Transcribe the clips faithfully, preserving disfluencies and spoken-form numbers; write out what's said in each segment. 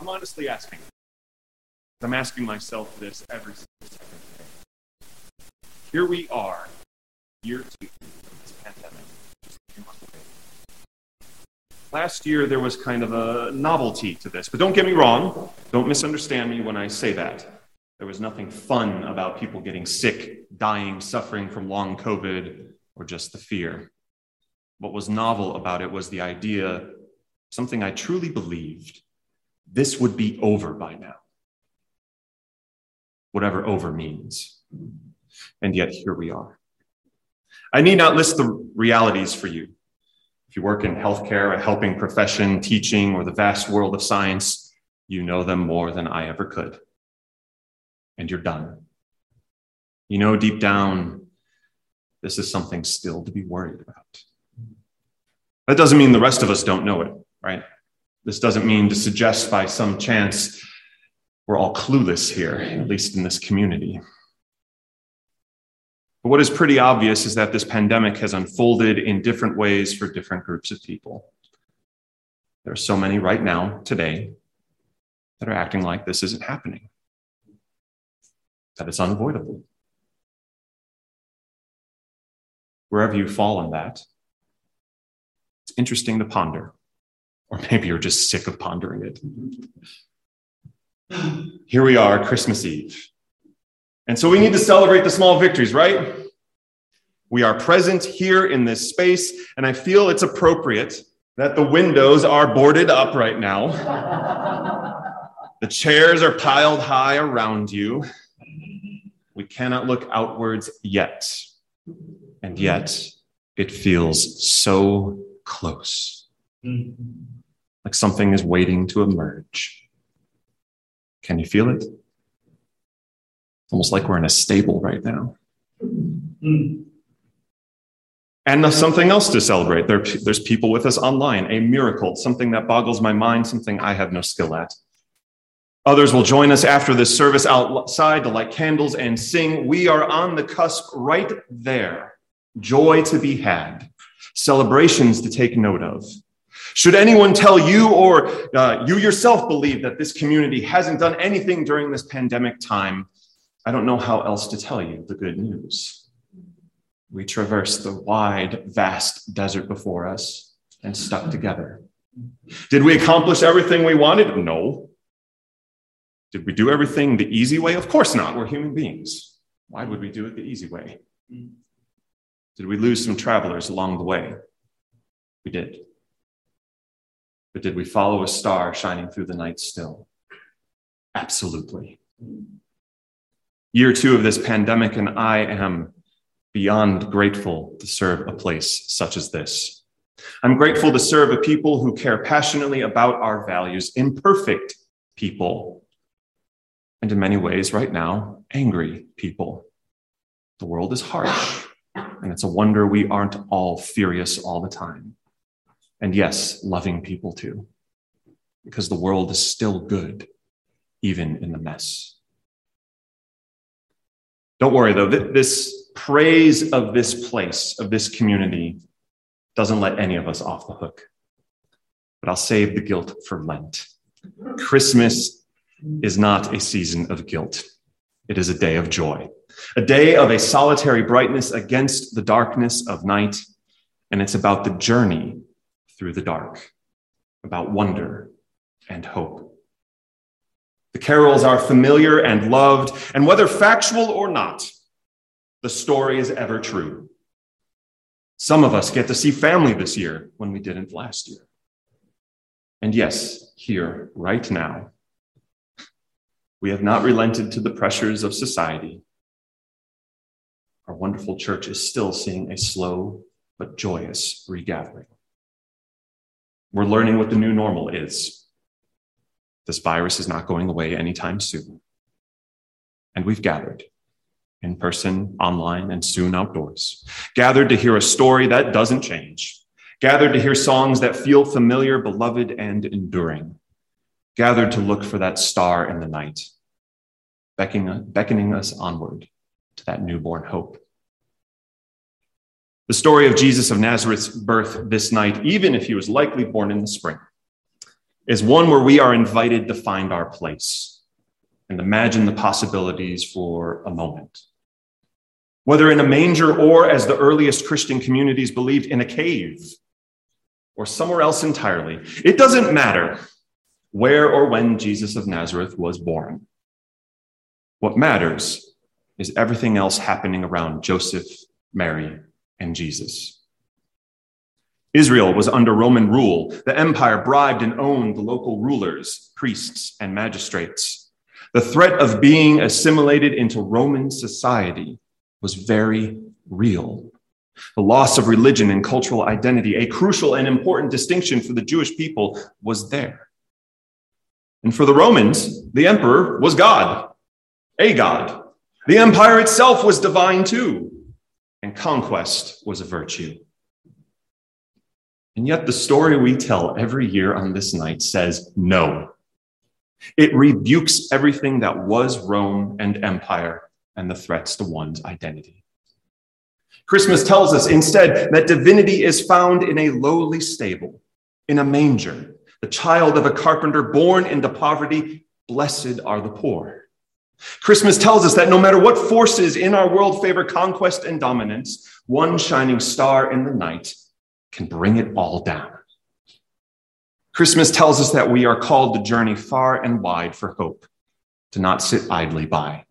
I'm honestly asking. I'm asking myself this every single second day. Here we are, year two of this pandemic, just a few months away. Last year there was kind of a novelty to this, but don't get me wrong, don't misunderstand me when I say that. There was nothing fun about people getting sick, dying, suffering from long COVID, or just the fear. What was novel about it was the idea, something I truly believed, this would be over by now. Whatever over means. And yet here we are. I need not list the realities for you. If you work in healthcare, a helping profession, teaching, or the vast world of science, you know them more than I ever could. And you're done. You know, deep down, this is something still to be worried about. That doesn't mean the rest of us don't know it, right? This doesn't mean to suggest by some chance we're all clueless here, at least in this community. But what is pretty obvious is that this pandemic has unfolded in different ways for different groups of people. There are so many right now, today, that are acting like this isn't happening, that it's unavoidable. Wherever you fall on that, it's interesting to ponder, or maybe you're just sick of pondering it. Here we are, Christmas Eve. And so we need to celebrate the small victories, right? We are present here in this space, and I feel it's appropriate that the windows are boarded up right now. The chairs are piled high around you. We cannot look outwards yet. And yet, it feels so close. Like something is waiting to emerge. Can you feel it? Almost like we're in a stable right now. And something else to celebrate. There, there's people with us online, a miracle, something that boggles my mind, something I have no skill at. Others will join us after this service outside to light candles and sing. We are on the cusp right there. Joy to be had. Celebrations to take note of. Should anyone tell you or uh, you yourself believe that this community hasn't done anything during this pandemic time, I don't know how else to tell you the good news. We traversed the wide, vast desert before us and stuck together. Did we accomplish everything we wanted? No. Did we do everything the easy way? Of course not. We're human beings. Why would we do it the easy way? Did we lose some travelers along the way? We did. But did we follow a star shining through the night still? Absolutely. Year two of this pandemic, and I am beyond grateful to serve a place such as this. I'm grateful to serve a people who care passionately about our values, imperfect people, and in many ways right now, angry people. The world is harsh, and it's a wonder we aren't all furious all the time. And yes, loving people too, because the world is still good, even in the mess. Don't worry, though, th- this praise of this place, of this community, doesn't let any of us off the hook. But I'll save the guilt for Lent. Christmas is not a season of guilt. It is a day of joy, a day of a solitary brightness against the darkness of night, and it's about the journey through the dark, about wonder and hope. The carols are familiar and loved, and whether factual or not, the story is ever true. Some of us get to see family this year when we didn't last year. And yes, here, right now, we have not relented to the pressures of society. Our wonderful church is still seeing a slow but joyous regathering. We're learning what the new normal is. This virus is not going away anytime soon. And we've gathered in person, online, and soon outdoors. Gathered to hear a story that doesn't change. Gathered to hear songs that feel familiar, beloved, and enduring. Gathered to look for that star in the night, beckoning us onward to that newborn hope. The story of Jesus of Nazareth's birth this night, even if he was likely born in the spring, is one where we are invited to find our place and imagine the possibilities for a moment. Whether in a manger or, as the earliest Christian communities believed, in a cave or somewhere else entirely, it doesn't matter where or when Jesus of Nazareth was born. What matters is everything else happening around Joseph, Mary, and Jesus. Israel was under Roman rule. The empire bribed and owned the local rulers, priests, and magistrates. The threat of being assimilated into Roman society was very real. The loss of religion and cultural identity, a crucial and important distinction for the Jewish people, was there. And for the Romans, the emperor was God, a god. The empire itself was divine too, and conquest was a virtue. And yet the story we tell every year on this night says no. It rebukes everything that was Rome and empire and the threats to one's identity. Christmas tells us instead that divinity is found in a lowly stable, in a manger, the child of a carpenter born into poverty. Blessed are the poor. Christmas tells us that no matter what forces in our world favor conquest and dominance, one shining star in the night can bring it all down. Christmas tells us that we are called to journey far and wide for hope, to not sit idly by.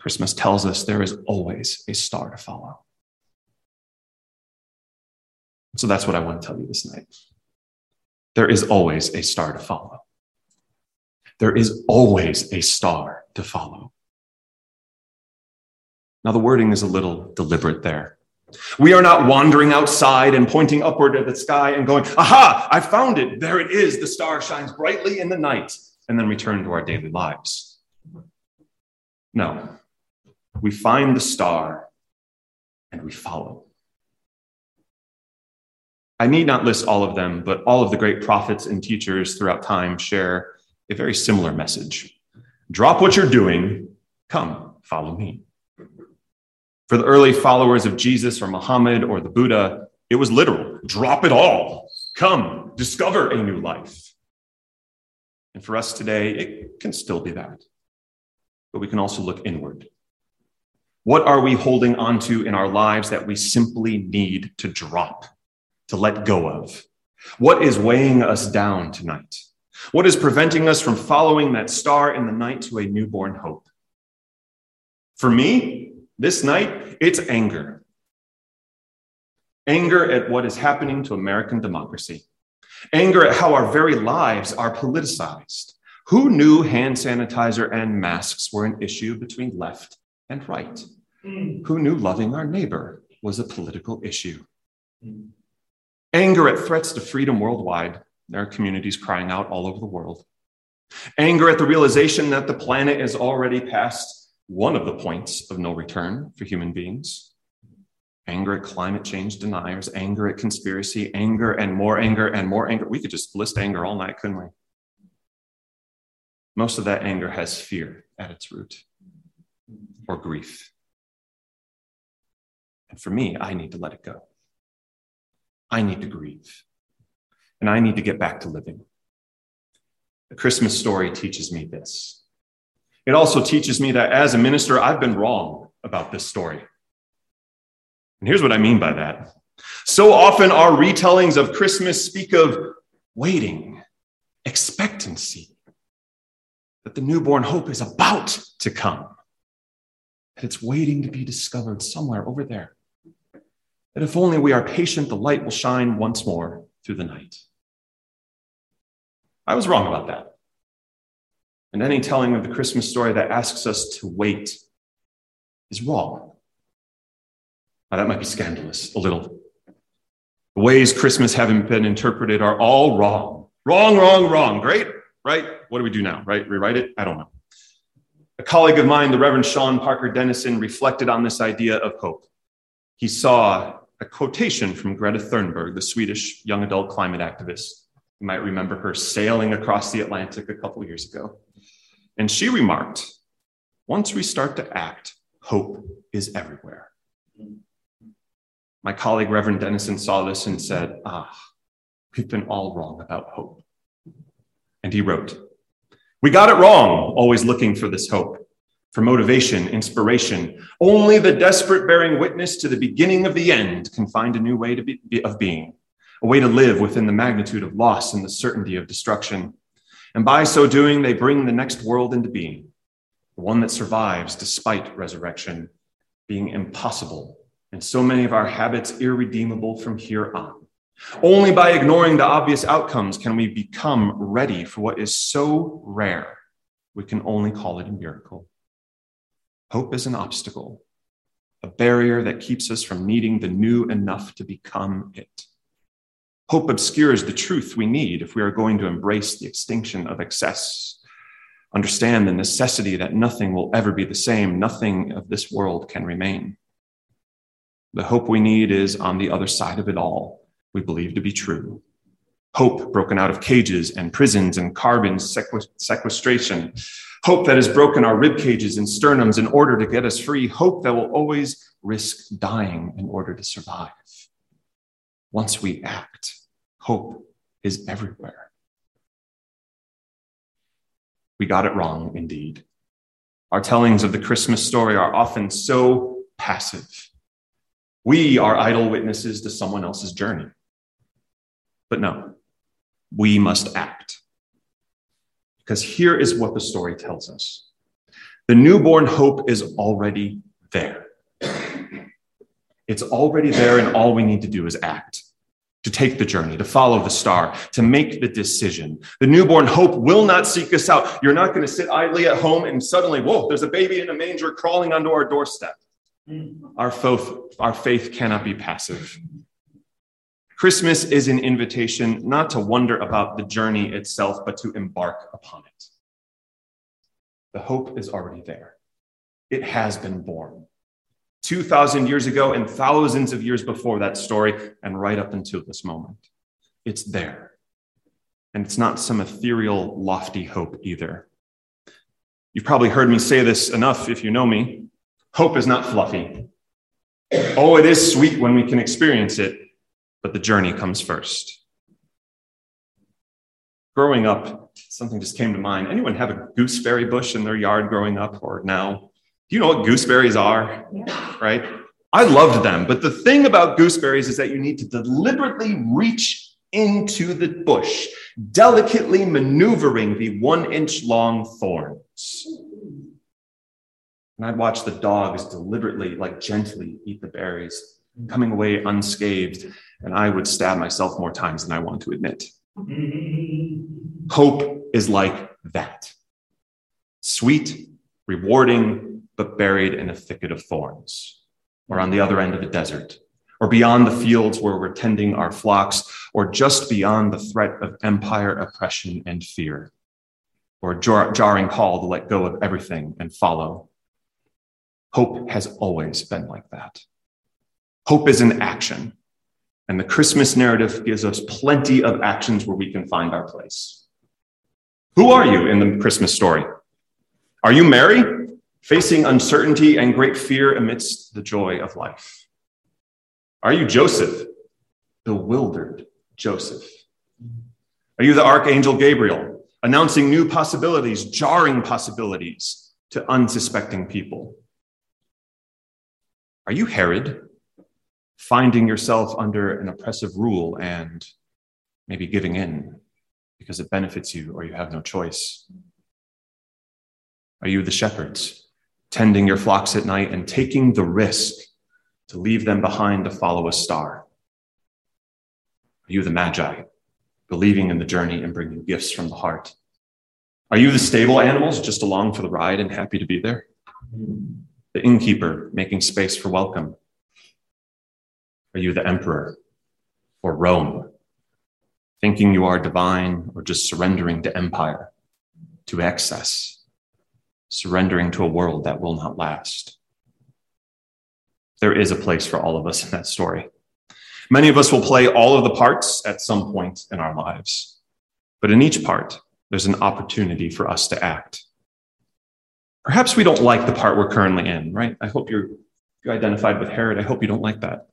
Christmas tells us there is always a star to follow. So that's what I want to tell you this night. There is always a star to follow. There is always a star to follow. Now, the wording is a little deliberate there. We are not wandering outside and pointing upward at the sky and going, aha, I found it. There it is. The star shines brightly in the night. And then return to our daily lives. No, we find the star and we follow. I need not list all of them, but all of the great prophets and teachers throughout time share a very similar message. Drop what you're doing. Come, follow me. For the early followers of Jesus or Muhammad or the Buddha, it was literal. Drop it all. Come, discover a new life. And for us today, it can still be that. But we can also look inward. What are we holding on to in our lives that we simply need to drop, to let go of? What is weighing us down tonight? What is preventing us from following that star in the night to a newborn hope? For me, this night, it's anger. Anger at what is happening to American democracy. Anger at how our very lives are politicized. Who knew hand sanitizer and masks were an issue between left and right? Mm. Who knew loving our neighbor was a political issue? Mm. Anger at threats to freedom worldwide. There are communities crying out all over the world. Anger at the realization that the planet is already past one of the points of no return for human beings. Anger at climate change deniers, anger at conspiracy, anger and more anger and more anger. We could just list anger all night, couldn't we? Most of that anger has fear at its root, or grief. And for me, I need to let it go. I need to grieve. And I need to get back to living. The Christmas story teaches me this. It also teaches me that as a minister, I've been wrong about this story. And here's what I mean by that. So often our retellings of Christmas speak of waiting, expectancy, that the newborn hope is about to come, that it's waiting to be discovered somewhere over there, that if only we are patient, the light will shine once more through the night. I was wrong about that. And any telling of the Christmas story that asks us to wait is wrong. Now, that might be scandalous, a little. The ways Christmas haven't been interpreted are all wrong. Wrong, wrong, wrong. Great, right? What do we do now, right? Rewrite it? I don't know. A colleague of mine, the Reverend Sean Parker Dennison, reflected on this idea of hope. He saw a quotation from Greta Thunberg, the Swedish young adult climate activist. You might remember her sailing across the Atlantic a couple years ago. And she remarked, once we start to act, hope is everywhere. My colleague, Reverend Dennison, saw this and said, ah, we've been all wrong about hope. And he wrote, "We got it wrong, always looking for this hope, for motivation, inspiration. Only the desperate bearing witness to the beginning of the end can find a new way to be, of being, a way to live within the magnitude of loss and the certainty of destruction. And by so doing, they bring the next world into being, the one that survives despite resurrection, being impossible, and so many of our habits irredeemable from here on. Only by ignoring the obvious outcomes can we become ready for what is so rare, we can only call it a miracle. Hope is an obstacle, a barrier that keeps us from needing the new enough to become it. Hope obscures the truth we need if we are going to embrace the extinction of excess, understand the necessity that nothing will ever be the same, nothing of this world can remain. The hope we need is on the other side of it all we believe to be true. Hope broken out of cages and prisons and carbon sequestration. Hope that has broken our rib cages and sternums in order to get us free. Hope that will always risk dying in order to survive. Once we act, hope is everywhere. We got it wrong, indeed. Our tellings of the Christmas story are often so passive. We are idle witnesses to someone else's journey. But no, we must act. Because here is what the story tells us. The newborn hope is already there. It's already there, and all we need to do is act, to take the journey, to follow the star, to make the decision. The newborn hope will not seek us out. You're not going to sit idly at home and suddenly, whoa, there's a baby in a manger crawling onto our doorstep. Our faith, our faith cannot be passive. Christmas is an invitation not to wonder about the journey itself, but to embark upon it. The hope is already there. It has been born. two thousand years ago and thousands of years before that story and right up until this moment. It's there. And it's not some ethereal, lofty hope either. You've probably heard me say this enough if you know me. Hope is not fluffy. Oh, it is sweet when we can experience it, but the journey comes first. Growing up, something just came to mind. Anyone have a gooseberry bush in their yard growing up or now? You know what gooseberries are, yeah. Right? I loved them. But the thing about gooseberries is that you need to deliberately reach into the bush, delicately maneuvering the one inch long thorns. And I'd watch the dogs deliberately, like gently eat the berries, coming away unscathed. And I would stab myself more times than I want to admit. Hope is like that. Sweet, rewarding, but buried in a thicket of thorns, or on the other end of a desert, or beyond the fields where we're tending our flocks, or just beyond the threat of empire, oppression, and fear, or a jar- jarring call to let go of everything and follow. Hope has always been like that. Hope is an action, and the Christmas narrative gives us plenty of actions where we can find our place. Who are you in the Christmas story? Are you Mary? Facing uncertainty and great fear amidst the joy of life. Are you Joseph? Bewildered Joseph. Are you the Archangel Gabriel, announcing new possibilities, jarring possibilities to unsuspecting people? Are you Herod, finding yourself under an oppressive rule and maybe giving in because it benefits you or you have no choice? Are you the shepherds, tending your flocks at night and taking the risk to leave them behind to follow a star? Are you the Magi, believing in the journey and bringing gifts from the heart? Are you the stable animals, just along for the ride and happy to be there? The innkeeper, making space for welcome? Are you the emperor or Rome, thinking you are divine or just surrendering to empire, to excess? Surrendering to a world that will not last. There is a place for all of us in that story. Many of us will play all of the parts at some point in our lives, but in each part, there's an opportunity for us to act. Perhaps we don't like the part we're currently in, right? I hope you're, you identified with Herod. I hope you don't like that.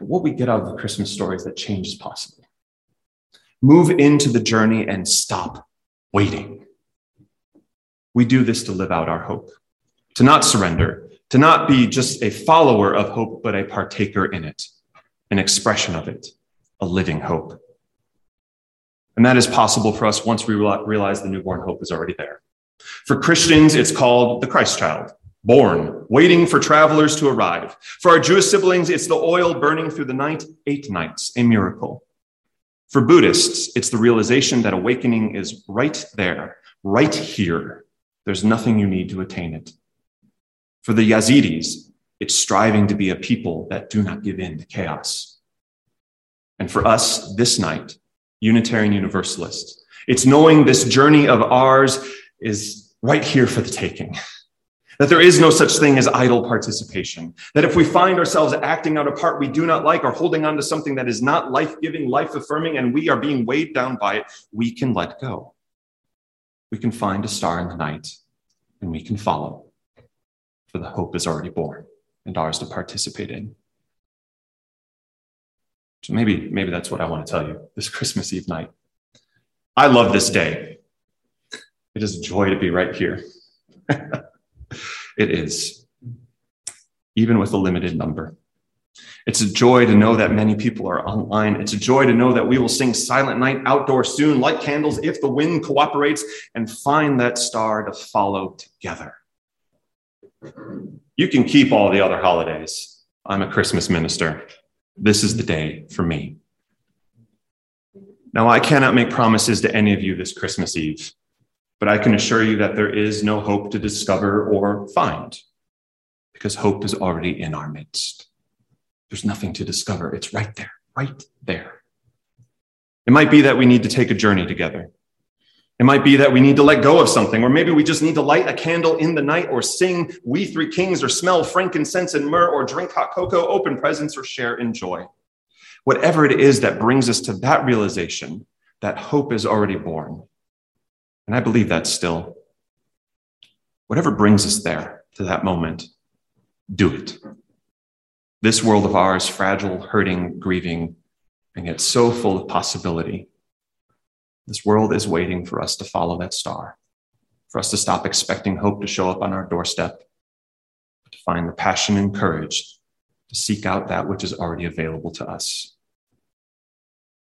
But what we get out of the Christmas story is that change is possible. Move into the journey and stop waiting. We do this to live out our hope, to not surrender, to not be just a follower of hope, but a partaker in it, an expression of it, a living hope. And that is possible for us once we realize the newborn hope is already there. For Christians, it's called the Christ child, born, waiting for travelers to arrive. For our Jewish siblings, it's the oil burning through the night, eight nights, a miracle. For Buddhists, it's the realization that awakening is right there, right here. There's nothing you need to attain it. For the Yazidis, it's striving to be a people that do not give in to chaos. And for us, this night, Unitarian Universalists, it's knowing this journey of ours is right here for the taking, that there is no such thing as idle participation, that if we find ourselves acting out a part we do not like or holding on to something that is not life-giving, life-affirming, and we are being weighed down by it, we can let go. We can find a star in the night, and we can follow, for the hope is already born and ours to participate in. So maybe, maybe that's what I want to tell you this Christmas Eve night. I love this day. It is a joy to be right here. It is, even with a limited number. It's a joy to know that many people are online. It's a joy to know that we will sing Silent Night outdoor soon, light candles if the wind cooperates, and find that star to follow together. You can keep all the other holidays. I'm a Christmas minister. This is the day for me. Now, I cannot make promises to any of you this Christmas Eve, but I can assure you that there is no hope to discover or find, because hope is already in our midst. There's nothing to discover. It's right there, right there. It might be that we need to take a journey together. It might be that we need to let go of something, or maybe we just need to light a candle in the night, or sing We Three Kings, or smell frankincense and myrrh, or drink hot cocoa, open presents, or share in joy. Whatever it is that brings us to that realization, that hope is already born. And I believe that still. Whatever brings us there, to that moment, do it. This world of ours, fragile, hurting, grieving, and yet so full of possibility. This world is waiting for us to follow that star, for us to stop expecting hope to show up on our doorstep, to find the passion and courage to seek out that which is already available to us.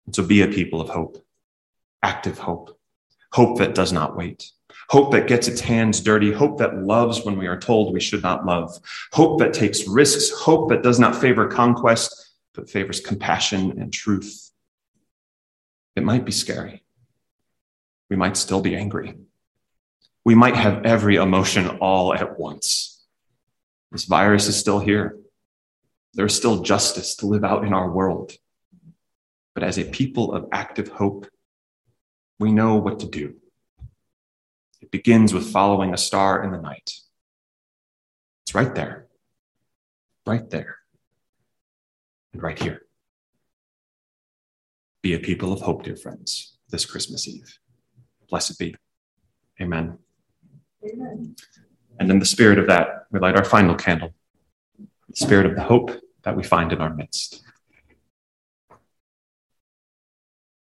And so be a people of hope, active hope, hope that does not wait, hope that gets its hands dirty, hope that loves when we are told we should not love, hope that takes risks, hope that does not favor conquest, but favors compassion and truth. It might be scary. We might still be angry. We might have every emotion all at once. This virus is still here. There is still justice to live out in our world. But as a people of active hope, we know what to do. It begins with following a star in the night. It's right there, right there, and right here. Be a people of hope, dear friends, this Christmas Eve. Blessed be. Amen. Amen. And in the spirit of that, we light our final candle, the spirit of the hope that we find in our midst.